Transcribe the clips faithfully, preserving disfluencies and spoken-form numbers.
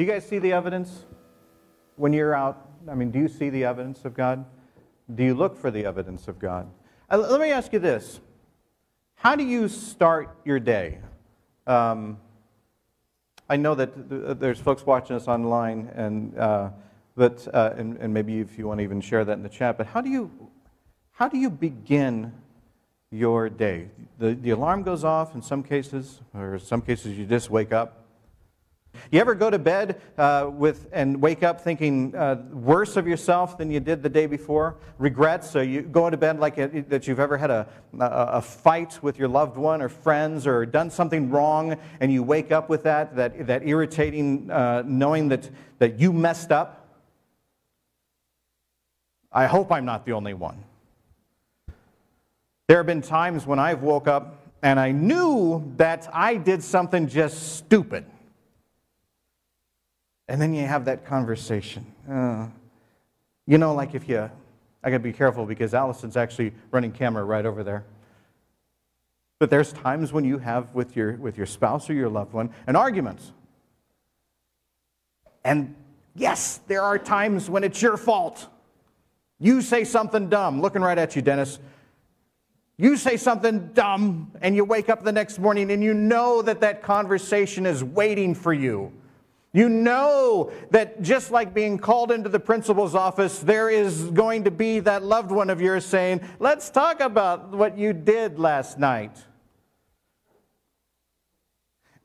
Do you guys see the evidence when you're out? I mean, do you see the evidence of God? Do you look for the evidence of God? Uh, let me ask you this. How do you start your day? Um, I know that th there's folks watching us online, and uh, but uh, and, and maybe if you want to even share that in the chat. But how do you how do you begin your day? The the alarm goes off in some cases, or in some cases you just wake up. You ever go to bed uh, with and wake up thinking uh, worse of yourself than you did the day before? Regrets? So you go into bed like a, that you've ever had a, a, a fight with your loved one or friends or done something wrong, and you wake up with that, that, that irritating uh, knowing that, that you messed up? I hope I'm not the only one. There have been times when I've woke up and I knew that I did something just stupid. And then you have that conversation. Uh, you know, like if you, I gotta be careful because Allison's actually running camera right over there. But there's times when you have with your, with your spouse or your loved one an argument. And yes, there are times when it's your fault. You say something dumb, looking right at you, Dennis. You say something dumb and you wake up the next morning and you know that that conversation is waiting for you. You know that just like being called into the principal's office, there is going to be that loved one of yours saying, let's talk about what you did last night.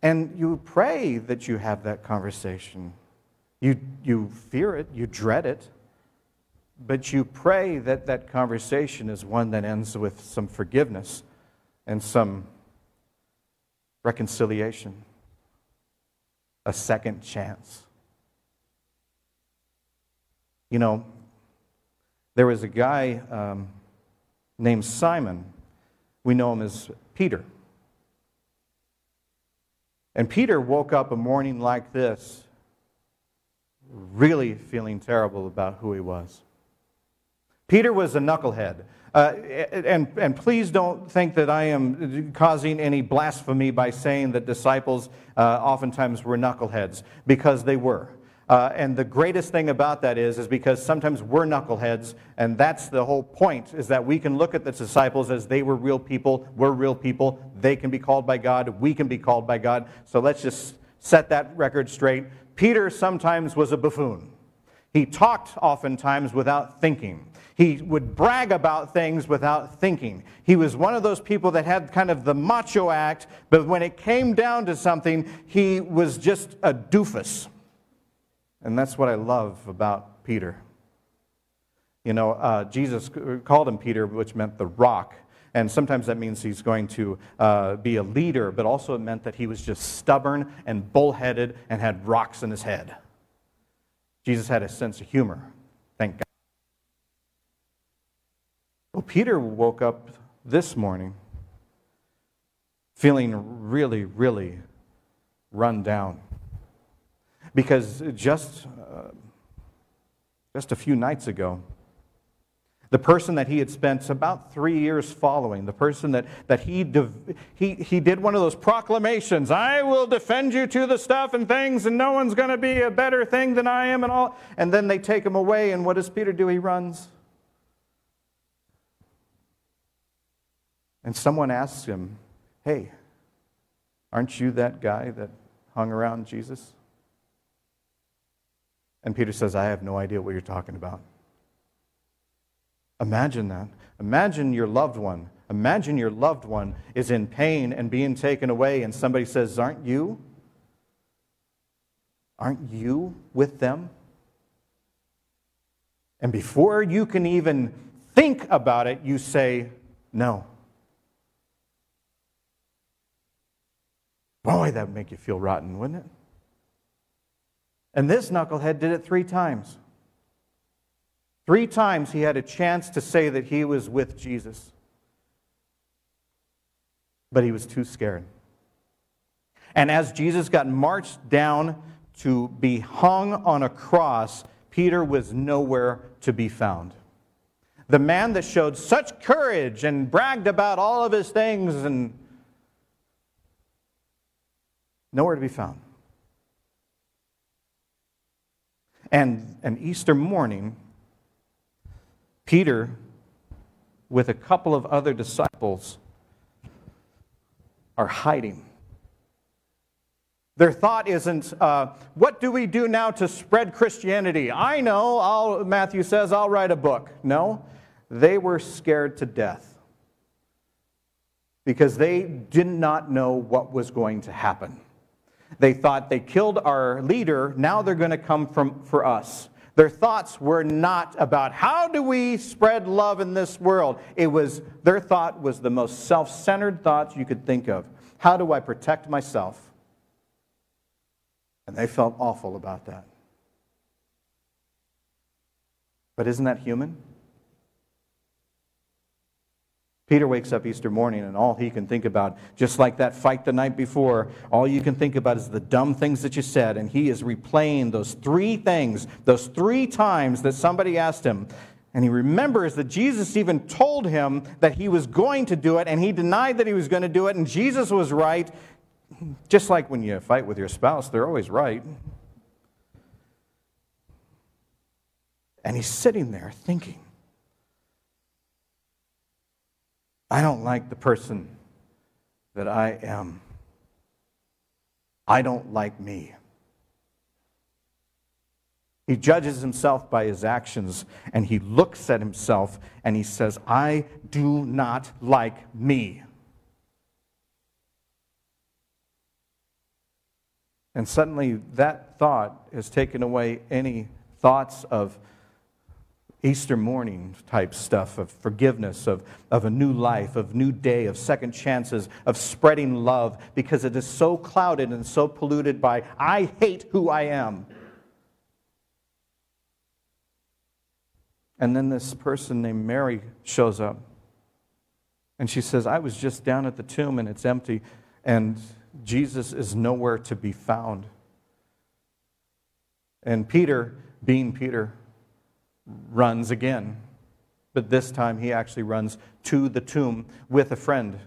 And you pray that you have that conversation. You, you fear it, you dread it, but you pray that that conversation is one that ends with some forgiveness and some reconciliation. A second chance. You know, there was a guy um, named Simon. We know him as Peter. And Peter woke up a morning like this, really feeling terrible about who he was. Peter was a knucklehead. Uh, and, and please don't think that I am causing any blasphemy by saying that disciples uh, oftentimes were knuckleheads, because they were. Uh, and the greatest thing about that is, is because sometimes we're knuckleheads, and that's the whole point, is that we can look at the disciples as they were real people, we're real people, they can be called by God, we can be called by God. So let's just set that record straight. Peter sometimes was a buffoon. He talked oftentimes without thinking. He would brag about things without thinking. He was one of those people that had kind of the macho act, but when it came down to something, he was just a doofus. And that's what I love about Peter. You know, uh, Jesus called him Peter, which meant the rock. And sometimes that means he's going to uh, be a leader, but also it meant that he was just stubborn and bullheaded and had rocks in his head. Jesus had a sense of humor, thank God. Well, Peter woke up this morning feeling really, really run down. Because just, uh, just a few nights ago, the person that he had spent about three years following, the person that, that he, he, he did one of those proclamations, I will defend you to the stuff and things, and no one's going to be a better thing than I am, and all. And then they take him away, and what does Peter do? He runs. And someone asks him, hey, aren't you that guy that hung around Jesus? And Peter says, I have no idea what you're talking about. Imagine that. Imagine your loved one. Imagine your loved one is in pain and being taken away, and somebody says, aren't you? Aren't you with them? And before you can even think about it, you say, no. Boy, that would make you feel rotten, wouldn't it? And this knucklehead did it three times. Three times he had a chance to say that he was with Jesus. But he was too scared. And as Jesus got marched down to be hung on a cross, Peter was nowhere to be found. The man that showed such courage and bragged about all of his things, and nowhere to be found. And an Easter morning, Peter, with a couple of other disciples, are hiding. Their thought isn't, uh, what do we do now to spread Christianity? I know, I'll, Matthew says, I'll write a book. No, they were scared to death because they did not know what was going to happen. They thought they killed our leader, now they're going to come from, for us. Their thoughts were not about how do we spread love in this world. It was, their thought was the most self-centered thoughts you could think of. How do I protect myself? And they felt awful about that. But isn't that human? Peter wakes up Easter morning and all he can think about, just like that fight the night before, all you can think about is the dumb things that you said. And he is replaying those three things, those three times that somebody asked him. And he remembers that Jesus even told him that he was going to do it, and he denied that he was going to do it, and Jesus was right. Just like when you fight with your spouse, they're always right. And he's sitting there thinking, I don't like the person that I am. I don't like me. He judges himself by his actions, and he looks at himself, and he says, I do not like me. And suddenly that thought has taken away any thoughts of Easter morning type stuff, of forgiveness, of, of a new life, of new day, of second chances, of spreading love, because it is so clouded and so polluted by, I hate who I am. And then this person named Mary shows up, and she says, I was just down at the tomb, and it's empty, and Jesus is nowhere to be found. And Peter, being Peter, runs again, but this time he actually runs to the tomb with a friend,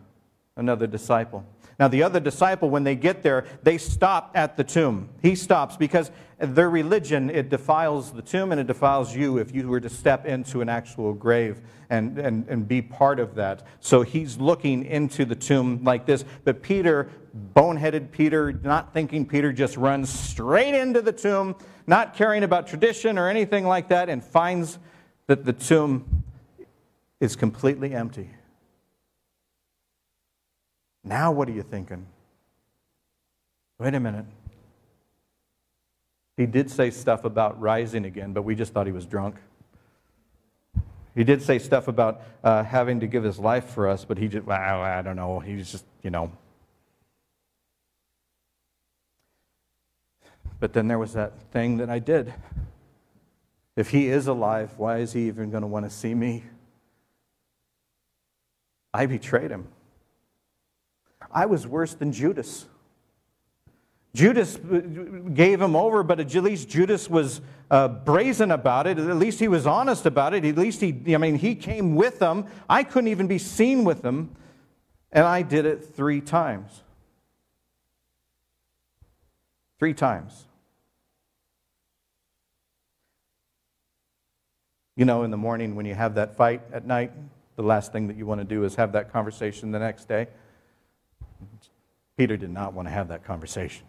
another disciple. Now the other disciple, when they get there, they stop at the tomb. He stops because their religion, it defiles the tomb and it defiles you if you were to step into an actual grave and, and, and be part of that. So he's looking into the tomb like this, but Peter, boneheaded Peter, not thinking Peter, just runs straight into the tomb, not caring about tradition or anything like that, and finds that the tomb is completely empty. Now what are you thinking? Wait a minute. He did say stuff about rising again, but we just thought he was drunk. He did say stuff about uh, having to give his life for us, but he just, well, I don't know, he's just, you know. But then there was that thing that I did. If he is alive, why is he even going to want to see me? I betrayed him. I was worse than Judas. Judas gave him over, but at least Judas was uh, brazen about it. At least he was honest about it. At least he, I mean, he came with them. I couldn't even be seen with them. And I did it three times. Three times. You know, in the morning when you have that fight at night, the last thing that you want to do is have that conversation the next day. Peter did not want to have that conversation.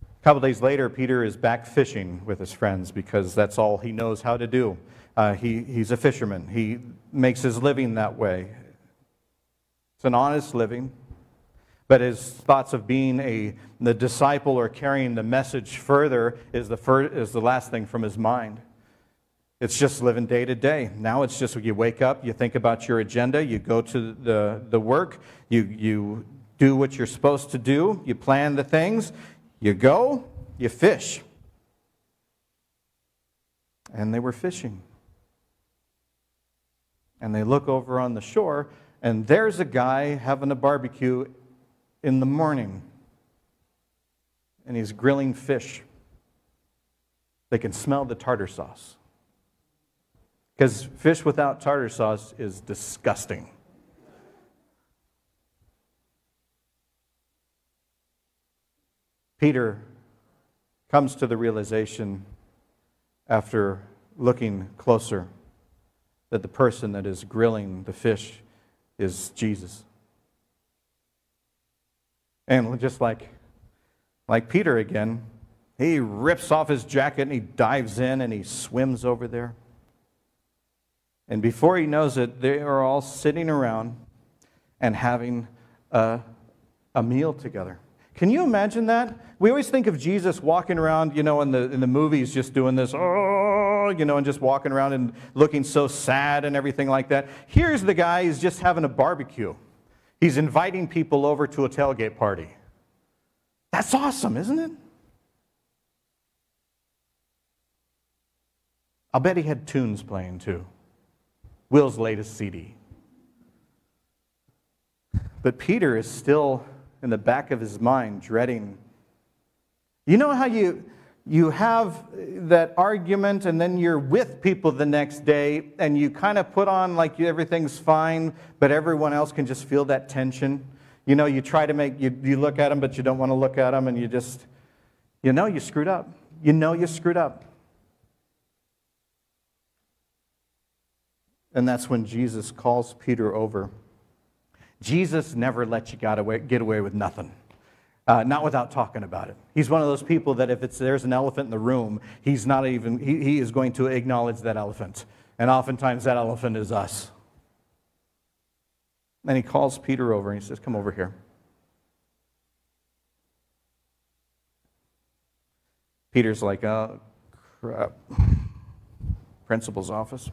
A couple days later, Peter is back fishing with his friends because that's all he knows how to do. Uh, he, he's a fisherman. He makes his living that way. It's an honest living. But his thoughts of being a the disciple or carrying the message further is the, first, is the last thing from his mind. It's just living day to day. Now it's just you wake up, you think about your agenda, you go to the, the work, you, you do what you're supposed to do, you plan the things, you go, you fish. And they were fishing. And they look over on the shore, and there's a guy having a barbecue in the morning. And he's grilling fish. They can smell the tartar sauce. Because fish without tartar sauce is disgusting. Peter comes to the realization after looking closer that the person that is grilling the fish is Jesus. And just like, like Peter again, he rips off his jacket and he dives in and he swims over there. And before he knows it, they are all sitting around and having a, a meal together. Can you imagine that? We always think of Jesus walking around, you know, in the, in the movies just doing this, oh, you know, and just walking around and looking so sad and everything like that. Here's the guy who's just having a barbecue. He's inviting people over to a tailgate party. That's awesome, isn't it? I'll bet he had tunes playing too. Will's latest C D. But Peter is still in the back of his mind dreading. You know how you, you have that argument and then you're with people the next day and you kind of put on like you, everything's fine, but everyone else can just feel that tension. You know, you try to make, you, you look at them, but you don't want to look at them, and you just, you know you screwed up. You know you screwed up. And that's when Jesus calls Peter over. Jesus never lets you get away, get away with nothing. Uh, not without talking about it. He's one of those people that if it's, there's an elephant in the room, he's not even, he, he is going to acknowledge that elephant. And oftentimes that elephant is us. And he calls Peter over and he says, come over here. Peter's like, oh, crap. Principal's office.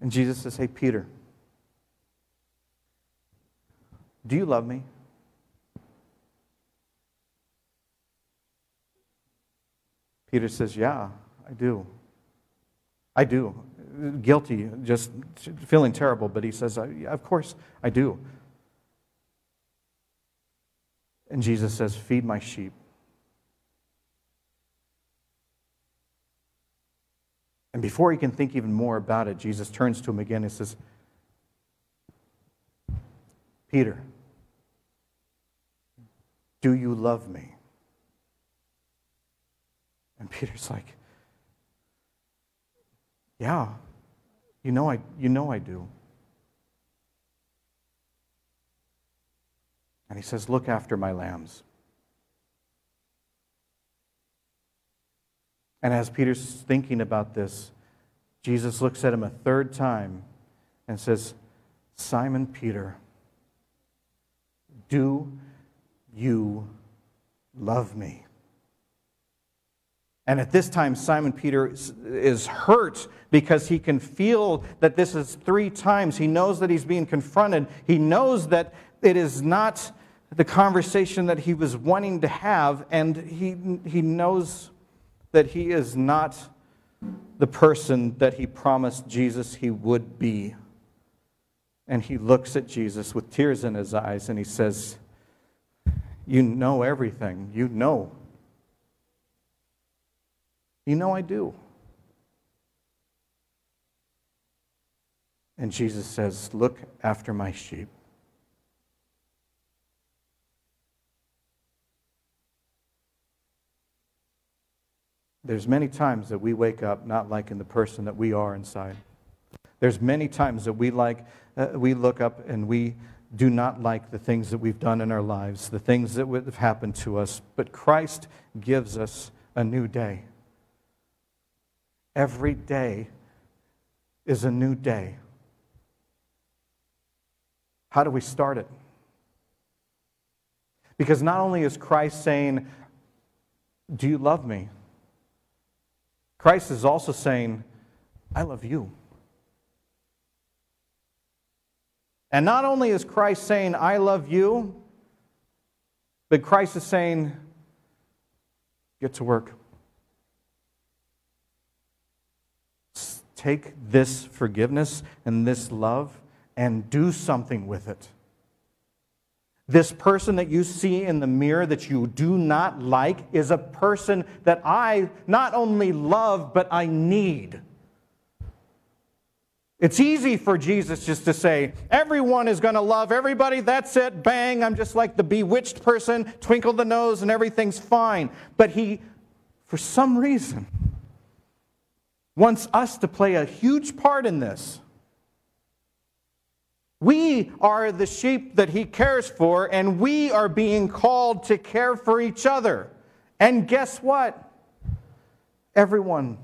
And Jesus says, hey, Peter, do you love me? Peter says, yeah, I do. I do. Guilty, just feeling terrible, but he says, of course, I do. And Jesus says, feed my sheep. And before he can think even more about it, Jesus turns to him again and says, Peter, do you love me? And Peter's like, yeah, you know I, you know I do. And he says, look after my lambs. And as Peter's thinking about this, Jesus looks at him a third time and says, Simon Peter, do you love me? And at this time, Simon Peter is hurt because he can feel that this is three times. He knows that he's being confronted. He knows that it is not the conversation that he was wanting to have, and he, he knows that he is not the person that he promised Jesus he would be. And he looks at Jesus with tears in his eyes and he says, you know everything. You know. You know I do. And Jesus says, look after my sheep. There's many times that we wake up not liking the person that we are inside. There's many times that we, like, uh, we look up and we do not like the things that we've done in our lives, the things that have happened to us. But Christ gives us a new day. Every day is a new day. How do we start it? Because not only is Christ saying, do you love me? Christ is also saying, I love you. And not only is Christ saying, I love you, but Christ is saying, get to work. Take this forgiveness and this love and do something with it. This person that you see in the mirror that you do not like is a person that I not only love, but I need. It's easy for Jesus just to say, everyone is going to love everybody, that's it, bang, I'm just like the bewitched person, twinkle the nose and everything's fine. But he, for some reason, wants us to play a huge part in this. We are the sheep that he cares for, and we are being called to care for each other. And guess what? Everyone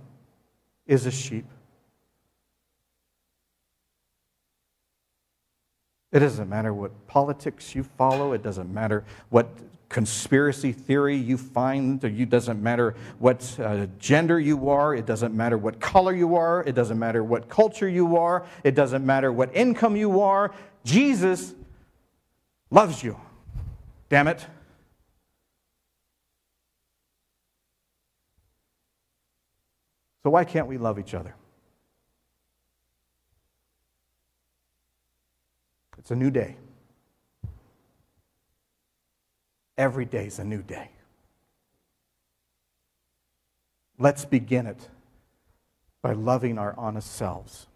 is a sheep. It doesn't matter what politics you follow. It doesn't matter what conspiracy theory you find. It doesn't matter what uh, gender you are. It doesn't matter what color you are. It doesn't matter what culture you are. It doesn't matter what income you are. Jesus loves you. Damn it. So why can't we love each other? It's a new day. Every day is a new day. Let's begin it by loving our honest selves,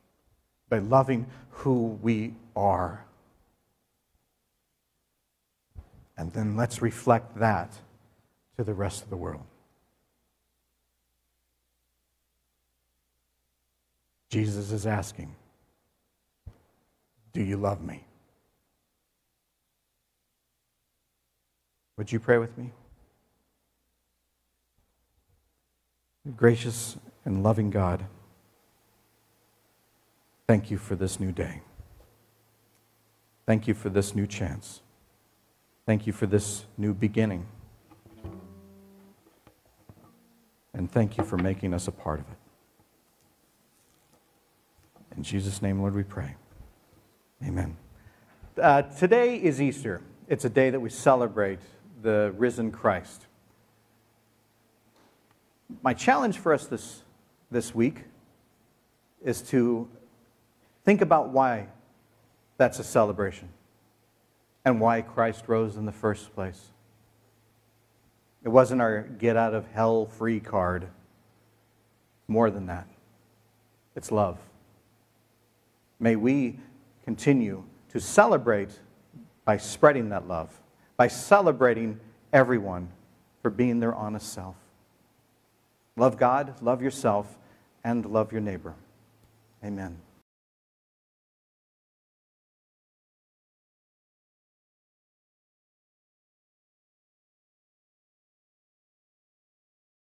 by loving who we are. And then let's reflect that to the rest of the world. Jesus is asking, do you love me? Would you pray with me? Gracious and loving God, thank you for this new day. Thank you for this new chance. Thank you for this new beginning. And thank you for making us a part of it. In Jesus' name, Lord, we pray. Amen. Uh, today is Easter. It's a day that we celebrate the risen Christ. My challenge for us this, this week is to think about why that's a celebration and why Christ rose in the first place. It wasn't our get-out-of-hell-free card. More than that, it's love. May we continue to celebrate by spreading that love, by celebrating everyone for being their honest self. Love God, love yourself, and love your neighbor. Amen.